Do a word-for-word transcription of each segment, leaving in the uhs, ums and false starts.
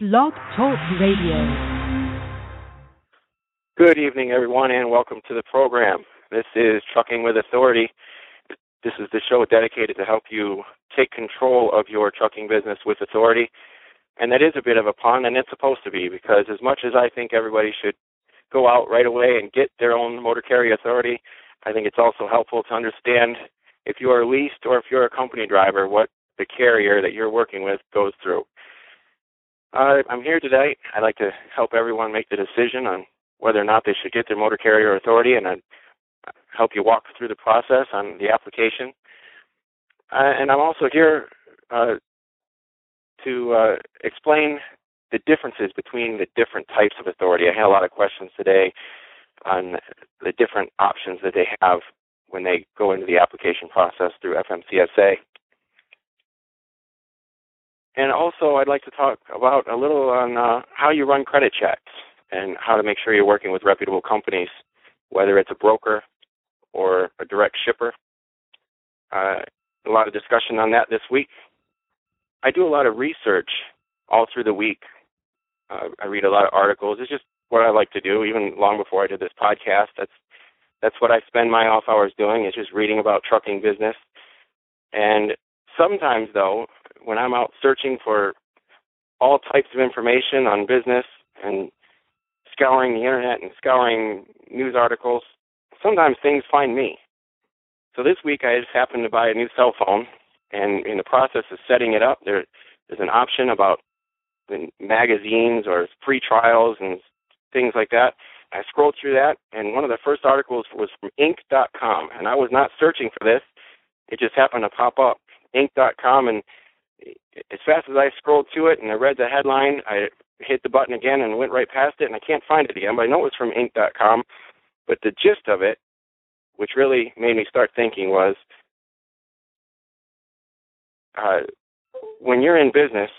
Blog Talk Radio. Good evening, everyone, and welcome to the program. This is Trucking with Authority. This is the show dedicated to help you take control of your trucking business with authority. And that is a bit of a pun, and it's supposed to be, because as much as I think everybody should go out right away and get their own motor carrier authority, I think it's also helpful to understand if you are leased or if you're a company driver, what the carrier that you're working with goes through. Uh, I'm here today. I'd like to help everyone make the decision on whether or not they should get their motor carrier authority, and I'd help you walk through the process on the application. Uh, and I'm also here uh, to uh, explain the differences between the different types of authority. I had a lot of questions today on the different options that they have when they go into the application process through F M C S A. And also, I'd like to talk about a little on uh, how you run credit checks and how to make sure you're working with reputable companies, whether it's a broker or a direct shipper. Uh, a lot of discussion on that this week. I do a lot of research all through the week. Uh, I read a lot of articles. It's just what I like to do, even long before I did this podcast. That's that's what I spend my off hours doing, is just reading about trucking business. And sometimes, though, when I'm out searching for all types of information on business and scouring the internet and scouring news articles, sometimes things find me. So this week I just happened to buy a new cell phone, and in the process of setting it up, there, there's an option about the magazines or free trials and things like that. I scrolled through that, and one of the first articles was from Inc dot com, and I was not searching for this. It just happened to pop up, Inc dot com, and as fast as I scrolled to it and I read the headline, I hit the button again and went right past it, and I can't find it again. But I know it was from Inc dot com. But the gist of it, which really made me start thinking, was uh, when you're in business,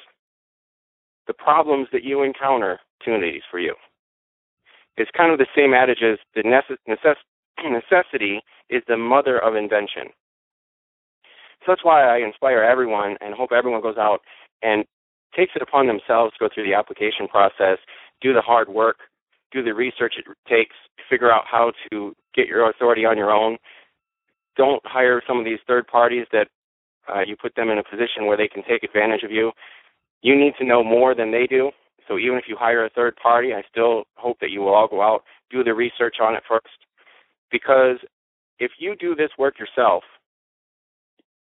the problems that you encounter, opportunities for you. It's kind of the same adage as the necess- necessity is the mother of invention. So that's why I inspire everyone and hope everyone goes out and takes it upon themselves to go through the application process, do the hard work, do the research it takes, figure out how to get your authority on your own. Don't hire some of these third parties that uh, you put them in a position where they can take advantage of you. You need to know more than they do. So even if you hire a third party, I still hope that you will all go out, do the research on it first. Because if you do this work yourself,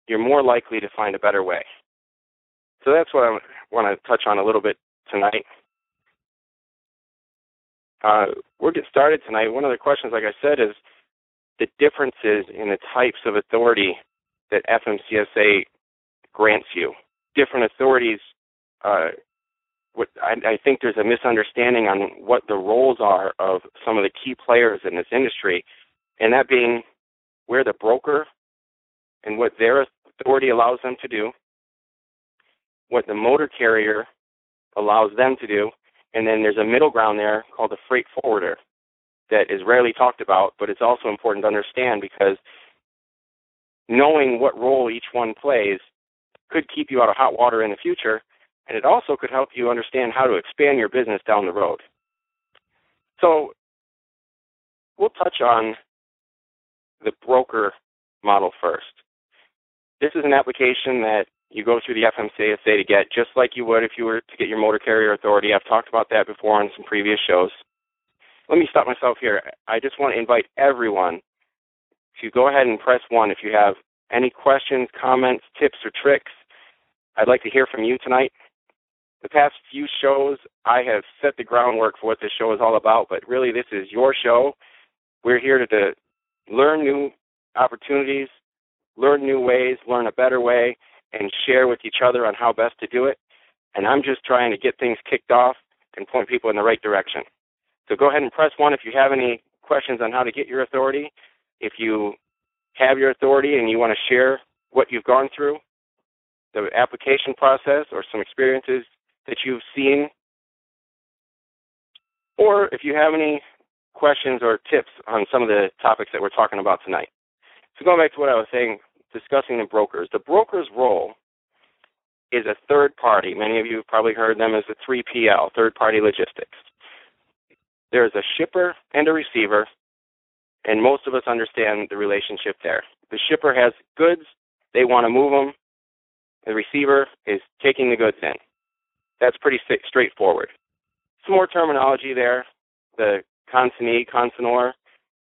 you're more likely to find a better way. So that's what I want to touch on a little bit tonight. Uh, we'll get started tonight. One of the questions, like I said, is the differences in the types of authority that F M C S A grants you. Different authorities, uh, what, I, I think there's a misunderstanding on what the roles are of some of the key players in this industry, and that being where the broker and what their authority allows them to do, what the motor carrier allows them to do, and then there's a middle ground there called the freight forwarder that is rarely talked about, but it's also important to understand, because knowing what role each one plays could keep you out of hot water in the future, and it also could help you understand how to expand your business down the road. So we'll touch on the broker model first. This is an application that you go through the F M C S A to get, just like you would if you were to get your motor carrier authority. I've talked about that before on some previous shows. Let me stop myself here. I just want to invite everyone to go ahead and press one if you have any questions, comments, tips, or tricks. I'd like to hear from you tonight. The past few shows, I have set the groundwork for what this show is all about, but really this is your show. We're here to, to learn new opportunities, learn new ways, learn a better way, and share with each other on how best to do it. And I'm just trying to get things kicked off and point people in the right direction. So go ahead and press one if you have any questions on how to get your authority. If you have your authority and you want to share what you've gone through, the application process, or some experiences that you've seen, or if you have any questions or tips on some of the topics that we're talking about tonight. So going back to what I was saying, discussing the brokers. The broker's role is a third party. Many of you have probably heard them as the three P L, third-party logistics. There's a shipper and a receiver, and most of us understand the relationship there. The shipper has goods. They want to move them. The receiver is taking the goods in. That's pretty straightforward. Some more terminology there, the consignee, consignor,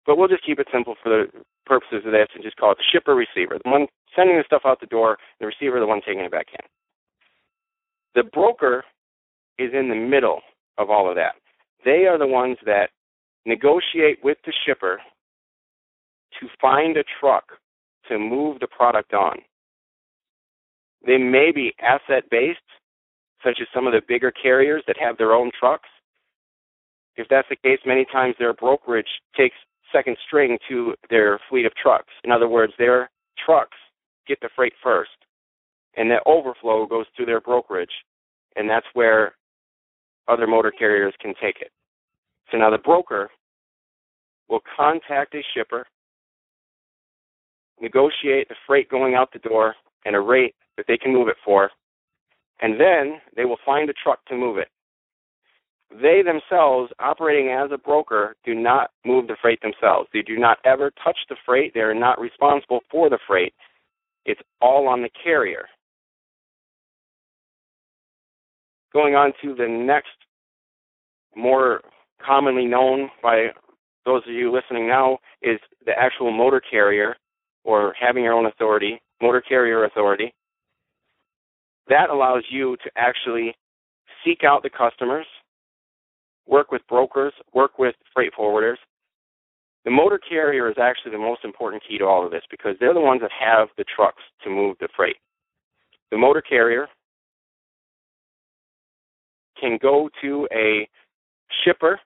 but we'll just keep it simple for the purposes of this and just call it the shipper-receiver, the one sending the stuff out the door, the receiver, the one taking it back in. The broker is in the middle of all of that. They are the ones that negotiate with the shipper to find a truck to move the product on. They may be asset-based, such as some of the bigger carriers that have their own trucks. If that's the case, many times their brokerage takes second string to their fleet of trucks. In other words, their trucks get the freight first, and that overflow goes through their brokerage, and that's where other motor carriers can take it. So now the broker will contact a shipper, negotiate the freight going out the door and a rate that they can move it for, and then they will find a truck to move it. They themselves, operating as a broker, do not move the freight themselves. They do not ever touch the freight. They are not responsible for the freight. It's all on the carrier. Going on to the next, more commonly known by those of you listening now, is the actual motor carrier, or having your own authority, motor carrier authority. That allows you to actually seek out the customers, work with brokers, work with freight forwarders. The motor carrier is actually the most important key to all of this because they're the ones that have the trucks to move the freight. The motor carrier can go to a shipper